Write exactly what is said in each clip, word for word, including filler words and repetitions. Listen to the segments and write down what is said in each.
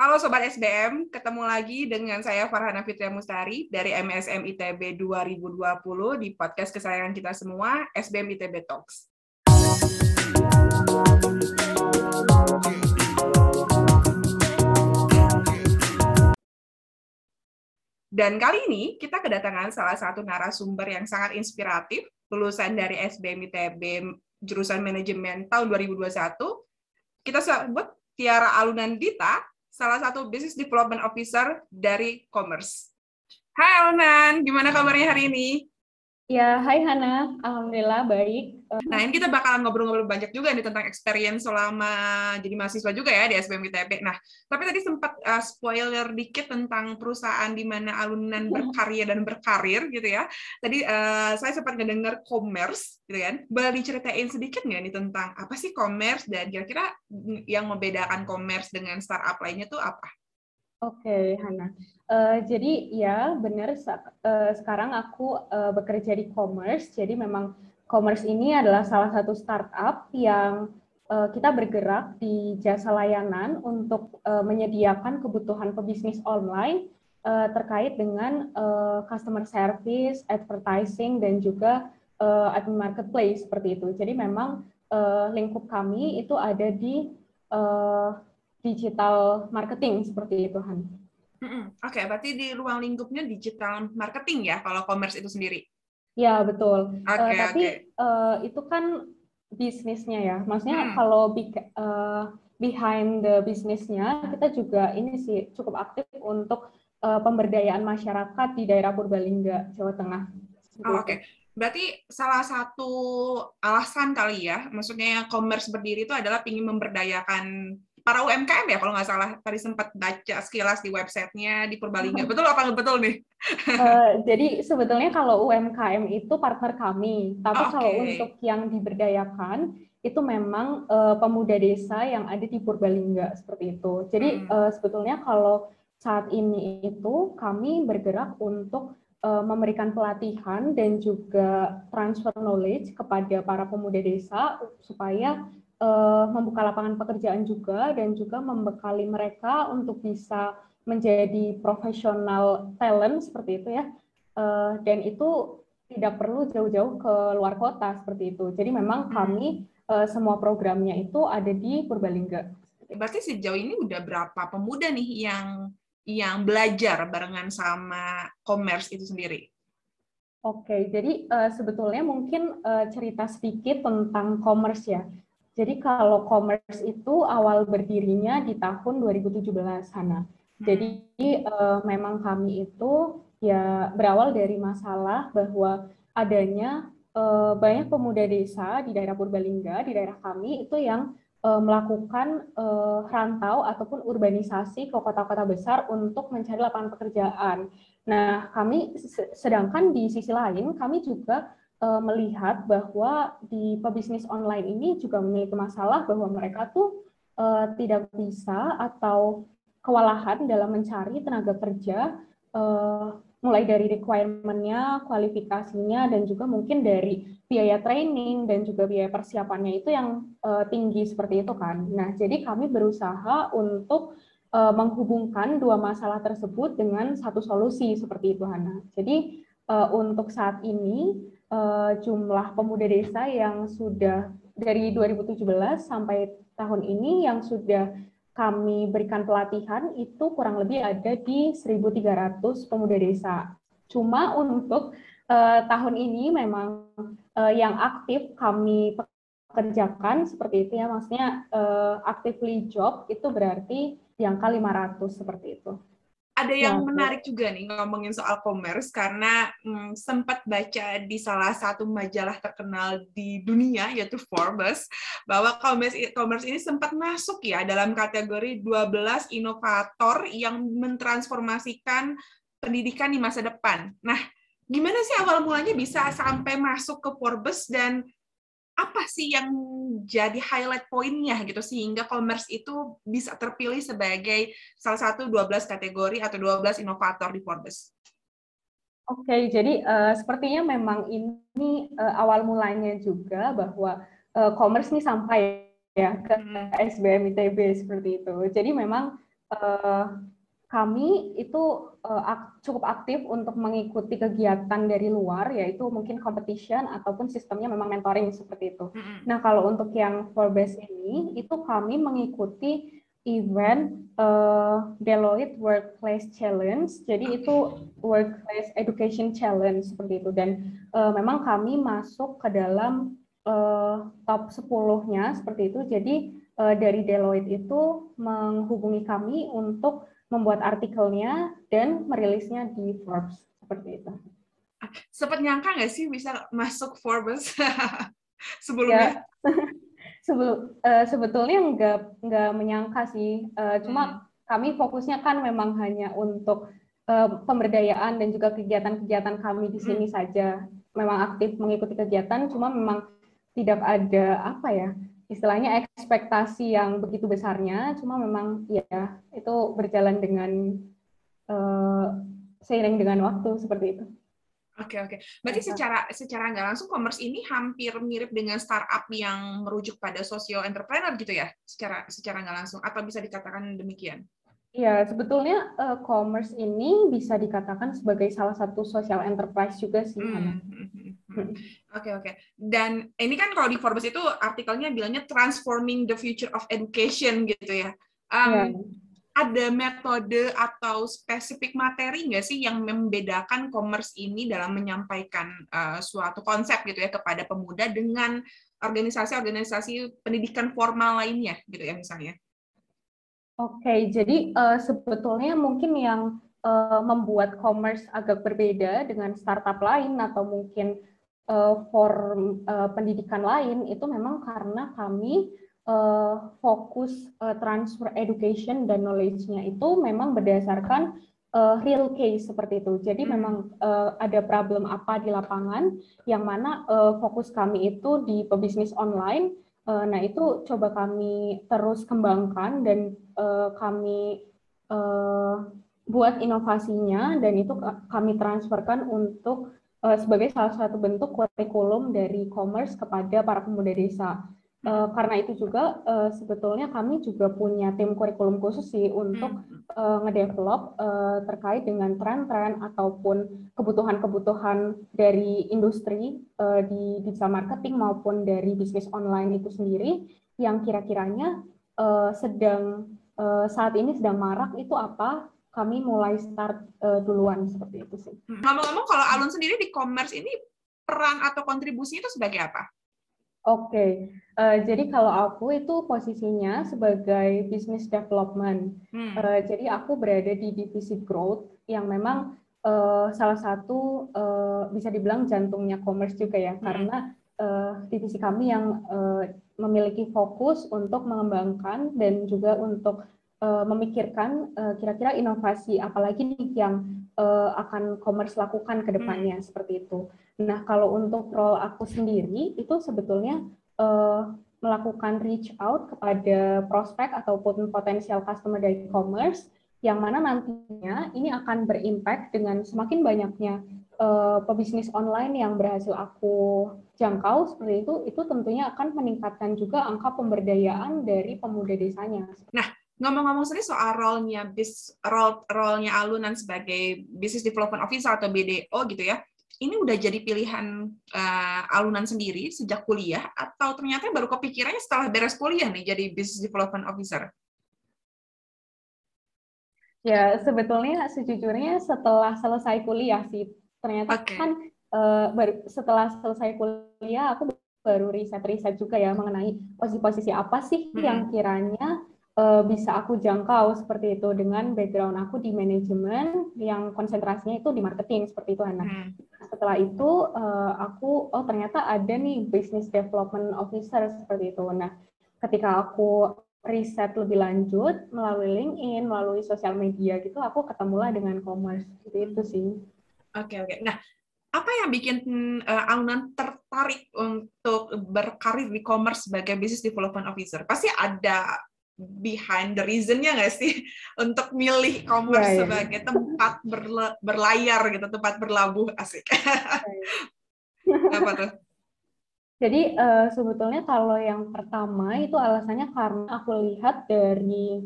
Halo Sobat S B M, ketemu lagi dengan saya Farhana Fitriya Mustari dari M S M I T B dua ribu dua puluh di podcast kesayangan kita semua, S B M I T B Talks. Dan kali ini kita kedatangan salah satu narasumber yang sangat inspiratif, lulusan dari S B M I T B jurusan manajemen tahun dua ribu dua puluh satu. Kita sebut Tiara Alunandita, salah satu Business Development Officer dari Commerce. Hai Alunan, gimana kabarnya hari ini? Ya, hai Hana, alhamdulillah baik. Nah, ini kita bakalan ngobrol-ngobrol banyak juga nih tentang experience selama jadi mahasiswa juga ya di S B M I T B. Nah, tapi tadi sempat uh, spoiler dikit tentang perusahaan di mana Alunan berkarya dan berkarir gitu ya. Tadi uh, saya sempat ngedengar Commerce gitu kan. Boleh diceritain sedikit nggak nih tentang apa sih Commerce dan kira-kira yang membedakan Commerce dengan startup lainnya tuh apa? Oke, okay, Hana. Uh, jadi ya benar, uh, sekarang aku uh, bekerja di Commerce. Jadi memang Commerce ini adalah salah satu startup yang uh, kita bergerak di jasa layanan untuk uh, menyediakan kebutuhan pebisnis online uh, terkait dengan uh, customer service, advertising, dan juga uh, admin marketplace seperti itu. Jadi memang uh, lingkup kami itu ada di uh, digital marketing seperti itu, Han. Mm-hmm. Oke, okay, berarti di ruang lingkupnya digital marketing ya, kalau Commerce itu sendiri? Ya, betul. Okay, uh, tapi okay. Uh, itu kan bisnisnya ya, maksudnya hmm. kalau be- uh, behind the bisnisnya, kita juga ini sih cukup aktif untuk uh, pemberdayaan masyarakat di daerah Purbalingga, Jawa Tengah. Oh, Oke. Okay. Berarti salah satu alasan kali ya, maksudnya Commerce berdiri itu adalah ingin memberdayakan para U M K M ya, kalau nggak salah tadi sempat baca sekilas di website-nya di Purbalingga. Betul apa nggak betul nih? Uh, jadi sebetulnya kalau U M K M itu partner kami, tapi okay. kalau untuk yang diberdayakan itu memang uh, pemuda desa yang ada di Purbalingga seperti itu. Jadi hmm. uh, sebetulnya kalau saat ini itu kami bergerak untuk uh, memberikan pelatihan dan juga transfer knowledge kepada para pemuda desa supaya Uh, membuka lapangan pekerjaan juga dan juga membekali mereka untuk bisa menjadi profesional talent seperti itu ya, uh, dan itu tidak perlu jauh-jauh ke luar kota seperti itu. Jadi memang kami uh, semua programnya itu ada di Purbalingga. Berarti sejauh ini udah berapa pemuda nih yang yang belajar barengan sama Commerce itu sendiri? Oke, jadi uh, sebetulnya mungkin uh, cerita sedikit tentang Commerce ya. Jadi kalau Commerce itu awal berdirinya di tahun dua ribu tujuh belas, Hana. Jadi eh, memang kami itu ya berawal dari masalah bahwa adanya eh, banyak pemuda desa di daerah Purbalingga, di daerah kami itu yang eh, melakukan eh, rantau ataupun urbanisasi ke kota-kota besar untuk mencari lapangan pekerjaan. Nah, kami sedangkan di sisi lain kami juga melihat bahwa di pebisnis online ini juga memiliki masalah bahwa mereka tuh uh, tidak bisa atau kewalahan dalam mencari tenaga kerja, uh, mulai dari requirement-nya, kualifikasinya, dan juga mungkin dari biaya training dan juga biaya persiapannya itu yang uh, tinggi seperti itu kan. Nah, jadi kami berusaha untuk uh, menghubungkan dua masalah tersebut dengan satu solusi seperti itu, Hana. Jadi uh, untuk saat ini Uh, jumlah pemuda desa yang sudah dari dua ribu tujuh belas sampai tahun ini yang sudah kami berikan pelatihan itu kurang lebih ada di seribu tiga ratus pemuda desa. Cuma untuk uh, tahun ini memang uh, yang aktif kami pekerjakan seperti itu ya, maksudnya uh, actively job itu berarti yang ke lima ratus seperti itu. Ada yang menarik juga nih ngomongin soal Commerce, karena hmm, sempat baca di salah satu majalah terkenal di dunia, yaitu Forbes, bahwa Commerce, Commerce ini sempat masuk ya dalam kategori dua belas inovator yang mentransformasikan pendidikan di masa depan. Nah, gimana sih awal mulanya bisa sampai masuk ke Forbes dan apa sih yang jadi highlight poinnya gitu sehingga Commerce itu bisa terpilih sebagai salah satu dua belas kategori atau dua belas inovator di Forbes? Oke, okay, jadi uh, sepertinya memang ini uh, awal mulanya juga bahwa uh, Commerce ini sampai ya ke S B M I T B seperti itu. Jadi memang uh, kami itu uh, ak- cukup aktif untuk mengikuti kegiatan dari luar, yaitu mungkin competition ataupun sistemnya memang mentoring seperti itu. Mm-hmm. Nah, kalau untuk yang Forbes ini, itu kami mengikuti event uh, Deloitte Workplace Challenge, jadi okay. itu Workplace Education Challenge seperti itu. Dan uh, memang kami masuk ke dalam uh, top sepuluh-nya seperti itu, jadi uh, dari Deloitte itu menghubungi kami untuk membuat artikelnya dan merilisnya di Forbes seperti itu. Sempat nyangka nggak sih bisa masuk Forbes sebelumnya? Ya. Sebelum uh, sebetulnya nggak nggak menyangka sih. Uh, cuma hmm. kami fokusnya kan memang hanya untuk uh, pemberdayaan dan juga kegiatan-kegiatan kami di sini hmm. saja. Memang aktif mengikuti kegiatan, cuma memang tidak ada apa ya? Istilahnya ekspektasi yang begitu besarnya, cuma memang ya itu berjalan dengan uh, seiring dengan waktu seperti itu. Oke oke. Berarti secara secara nggak langsung Commerce ini hampir mirip dengan startup yang merujuk pada socio entrepreneur gitu ya, secara secara nggak langsung, atau bisa dikatakan demikian? Iya, sebetulnya uh, Commerce ini bisa dikatakan sebagai salah satu social enterprise juga sih. Hmm. Oke, okay, oke. Okay. Dan ini kan kalau di Forbes itu artikelnya bilangnya transforming the future of education gitu ya. Um, yeah. Ada metode atau spesifik materi nggak sih yang membedakan Commerce ini dalam menyampaikan uh, suatu konsep gitu ya kepada pemuda dengan organisasi-organisasi pendidikan formal lainnya gitu ya misalnya? Oke, okay, jadi uh, sebetulnya mungkin yang uh, membuat Commerce agak berbeda dengan startup lain atau mungkin form uh, pendidikan lain itu memang karena kami uh, fokus uh, transfer education dan knowledge-nya itu memang berdasarkan uh, real case seperti itu. Jadi hmm. memang uh, ada problem apa di lapangan yang mana uh, fokus kami itu di pebisnis online. Uh, nah itu coba kami terus kembangkan dan uh, kami uh, buat inovasinya dan itu kami transferkan untuk sebagai salah satu bentuk kurikulum dari Commerce kepada para pemuda desa. Uh, karena itu juga uh, sebetulnya kami juga punya tim kurikulum khusus sih untuk uh, ngedevelop uh, terkait dengan tren-tren ataupun kebutuhan-kebutuhan dari industri uh, di digital marketing maupun dari bisnis online itu sendiri yang kira-kiranya uh, sedang uh, saat ini sedang marak itu apa. Kami mulai start uh, duluan seperti itu sih. Ngomong-ngomong, kalau Alun sendiri di Commerce ini peran atau kontribusinya itu sebagai apa? Oke, okay. uh, jadi kalau aku itu posisinya sebagai business development. Hmm. Uh, jadi aku berada di divisi growth yang memang uh, salah satu uh, bisa dibilang jantungnya Commerce juga ya, hmm. karena uh, divisi kami yang uh, memiliki fokus untuk mengembangkan dan juga untuk memikirkan uh, kira-kira inovasi apalagi nih yang uh, akan Commerce lakukan ke depannya hmm. seperti itu. Nah, kalau untuk role aku sendiri itu sebetulnya uh, melakukan reach out kepada prospek ataupun potensial customer dari Commerce yang mana nantinya ini akan berimpact dengan semakin banyaknya uh, pebisnis online yang berhasil aku jangkau seperti itu, itu tentunya akan meningkatkan juga angka pemberdayaan dari pemuda desanya. Nah, ngomong-ngomong sendiri soal role-nya bis, role, role-nya Alunan sebagai Business Development Officer atau B D O gitu ya, ini udah jadi pilihan uh, Alunan sendiri sejak kuliah atau ternyata baru kepikirannya setelah beres kuliah nih jadi Business Development Officer? Ya, sebetulnya sejujurnya setelah selesai kuliah sih. Ternyata okay. kan uh, baru, setelah selesai kuliah aku baru riset-riset juga ya mengenai posisi-posisi apa sih hmm. yang kiranya bisa aku jangkau seperti itu dengan background aku di manajemen yang konsentrasinya itu di marketing seperti itu, Hana. Hmm. Setelah itu aku oh ternyata ada nih business development officer seperti itu. Nah, ketika aku riset lebih lanjut melalui LinkedIn, melalui sosial media gitu, aku ketemulah dengan Commerce seperti itu sih. Oke okay, oke. Okay. Nah, apa yang bikin uh, Alunan tertarik untuk berkarir di Commerce sebagai business development officer? Pasti ada behind the reason-nya nggak sih untuk milih Commerce ya, ya. sebagai tempat berle- berlayar gitu, tempat berlabuh asik. Ya. Apa tuh? Jadi uh, sebetulnya kalau yang pertama itu alasannya karena aku lihat dari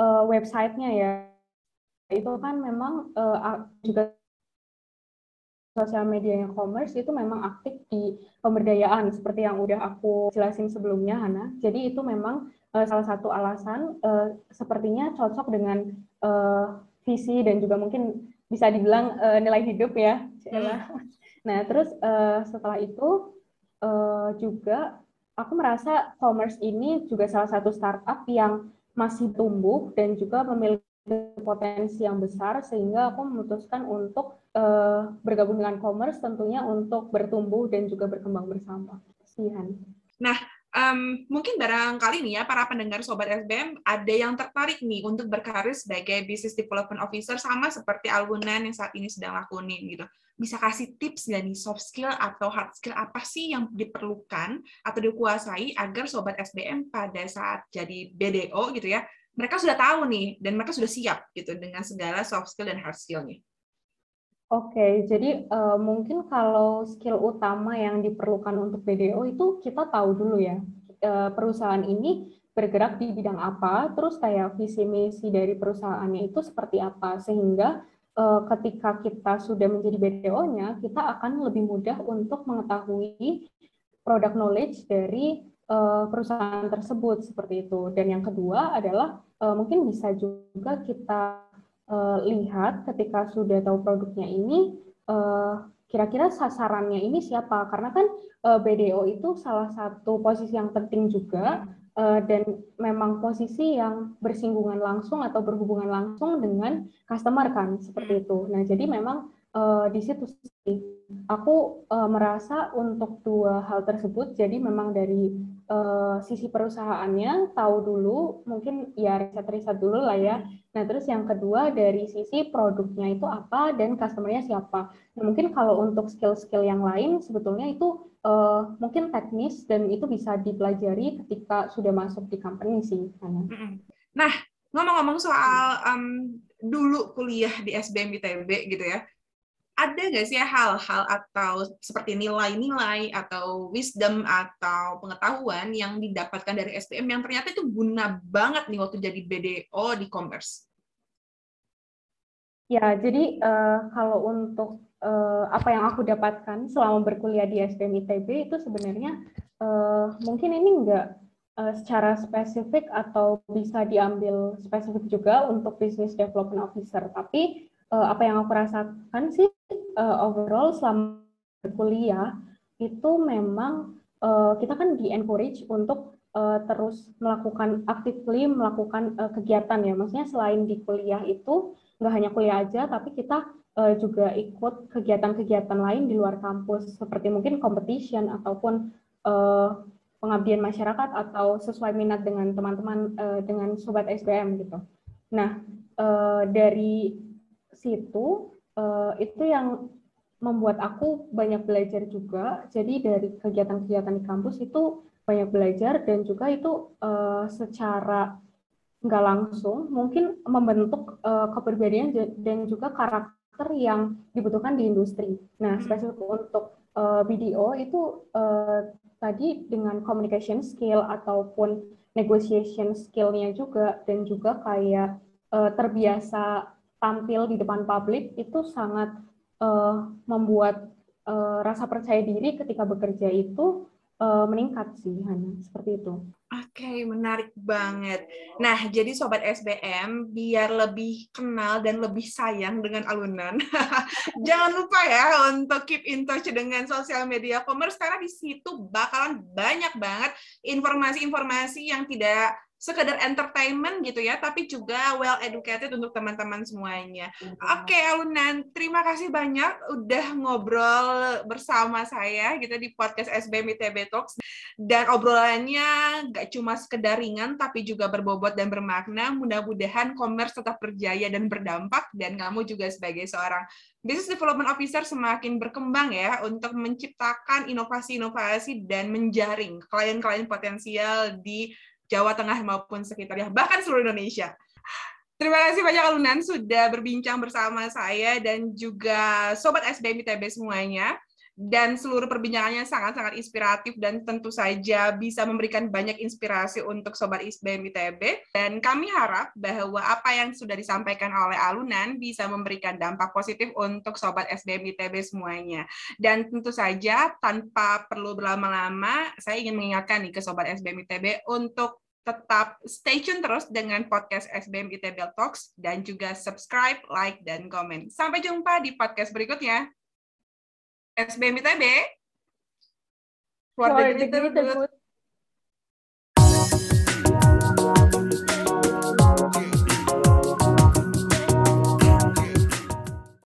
uh, websitenya ya, itu kan memang uh, juga sosial media yang Commerce itu memang aktif di pemberdayaan seperti yang udah aku jelasin sebelumnya, Hana. Jadi itu memang uh, salah satu alasan uh, sepertinya cocok dengan uh, visi dan juga mungkin bisa dibilang uh, nilai hidup ya. Hmm. Nah terus uh, setelah itu uh, juga aku merasa Commerce ini juga salah satu startup yang masih tumbuh dan juga memiliki potensi yang besar, sehingga aku memutuskan untuk uh, bergabung dengan Commerce tentunya untuk bertumbuh dan juga berkembang bersama. Sihan. Nah, um, mungkin barangkali nih ya para pendengar Sobat S B M ada yang tertarik nih untuk berkarir sebagai Business Development Officer sama seperti Alwunan yang saat ini sedang lakuin gitu. Bisa kasih tips dan soft skill atau hard skill apa sih yang diperlukan atau dikuasai agar Sobat S B M pada saat jadi B D O gitu ya, mereka sudah tahu nih, dan mereka sudah siap gitu dengan segala soft skill dan hard skill-nya. Oke, okay, jadi uh, mungkin kalau skill utama yang diperlukan untuk B D O itu kita tahu dulu ya, uh, perusahaan ini bergerak di bidang apa, terus kayak visi-misi dari perusahaannya itu seperti apa, sehingga uh, ketika kita sudah menjadi B D O-nya, kita akan lebih mudah untuk mengetahui product knowledge dari perusahaan tersebut, seperti itu. Dan yang kedua adalah uh, mungkin bisa juga kita uh, lihat ketika sudah tahu produknya ini, uh, kira-kira sasarannya ini siapa, karena kan uh, B D O itu salah satu posisi yang penting juga, uh, dan memang posisi yang bersinggungan langsung atau berhubungan langsung dengan customer kan, seperti itu. Nah jadi memang uh, di situ sih aku uh, merasa untuk dua hal tersebut, jadi memang dari Uh, sisi perusahaannya tahu dulu, mungkin ya riset-riset dulu lah ya. Nah terus yang kedua dari sisi produknya itu apa dan customer-nya siapa. Nah, mungkin kalau untuk skill-skill yang lain sebetulnya itu uh, mungkin teknis dan itu bisa dipelajari ketika sudah masuk di company sih. Nah ngomong-ngomong soal um, dulu kuliah di S B M I T B gitu ya, ada nggak sih hal-hal atau seperti nilai-nilai atau wisdom atau pengetahuan yang didapatkan dari S B M yang ternyata itu guna banget nih waktu jadi B D O di Commerce? Ya, jadi uh, kalau untuk uh, apa yang aku dapatkan selama berkuliah di S B M I T B itu sebenarnya uh, mungkin ini nggak uh, secara spesifik atau bisa diambil spesifik juga untuk Business Development Officer, tapi apa yang aku rasakan sih overall selama kuliah itu memang kita kan di encourage untuk terus melakukan actively melakukan kegiatan ya, maksudnya selain di kuliah itu nggak hanya kuliah aja, tapi kita juga ikut kegiatan-kegiatan lain di luar kampus seperti mungkin competition ataupun pengabdian masyarakat atau sesuai minat dengan teman-teman dengan sobat S B M gitu. Nah dari situ uh, itu yang membuat aku banyak belajar juga. Jadi dari kegiatan-kegiatan di kampus itu banyak belajar dan juga itu uh, secara nggak langsung mungkin membentuk uh, kepribadian dan juga karakter yang dibutuhkan di industri. Nah spesifik untuk uh, B D O itu uh, tadi dengan communication skill ataupun negotiation skill-nya juga, dan juga kayak uh, terbiasa tampil di depan publik itu sangat uh, membuat uh, rasa percaya diri ketika bekerja itu uh, meningkat sih, Hana. Seperti itu. Oke, okay, menarik banget. Nah, jadi Sobat S B M, biar lebih kenal dan lebih sayang dengan Alunan, jangan lupa ya untuk keep in touch dengan sosial media Commerce, karena di situ bakalan banyak banget informasi-informasi yang tidak sekedar entertainment gitu ya, tapi juga well educated untuk teman-teman semuanya. Oke, okay, Alunan, terima kasih banyak udah ngobrol bersama saya gitu di podcast S B M I T B Talks, dan obrolannya nggak cuma sekedar ringan, tapi juga berbobot dan bermakna. Mudah-mudahan Commerce tetap berjaya dan berdampak, dan kamu juga sebagai seorang Business Development Officer semakin berkembang ya untuk menciptakan inovasi-inovasi dan menjaring klien-klien potensial di Jawa Tengah maupun sekitarnya, bahkan seluruh Indonesia. Terima kasih banyak Alunan sudah berbincang bersama saya dan juga Sobat S B M I T B semuanya. dan seluruh perbincangannya sangat-sangat inspiratif dan tentu saja bisa memberikan banyak inspirasi untuk Sobat S B M I T B. Dan kami harap bahwa apa yang sudah disampaikan oleh Alunan bisa memberikan dampak positif untuk Sobat S B M I T B semuanya. Dan tentu saja tanpa perlu berlama-lama, saya ingin mengingatkan nih ke Sobat S B M I T B untuk tetap stay tune terus dengan podcast S B M I T B Talks dan juga subscribe, like, dan komen. Sampai jumpa di podcast berikutnya. S B M I T B, keluarga kita.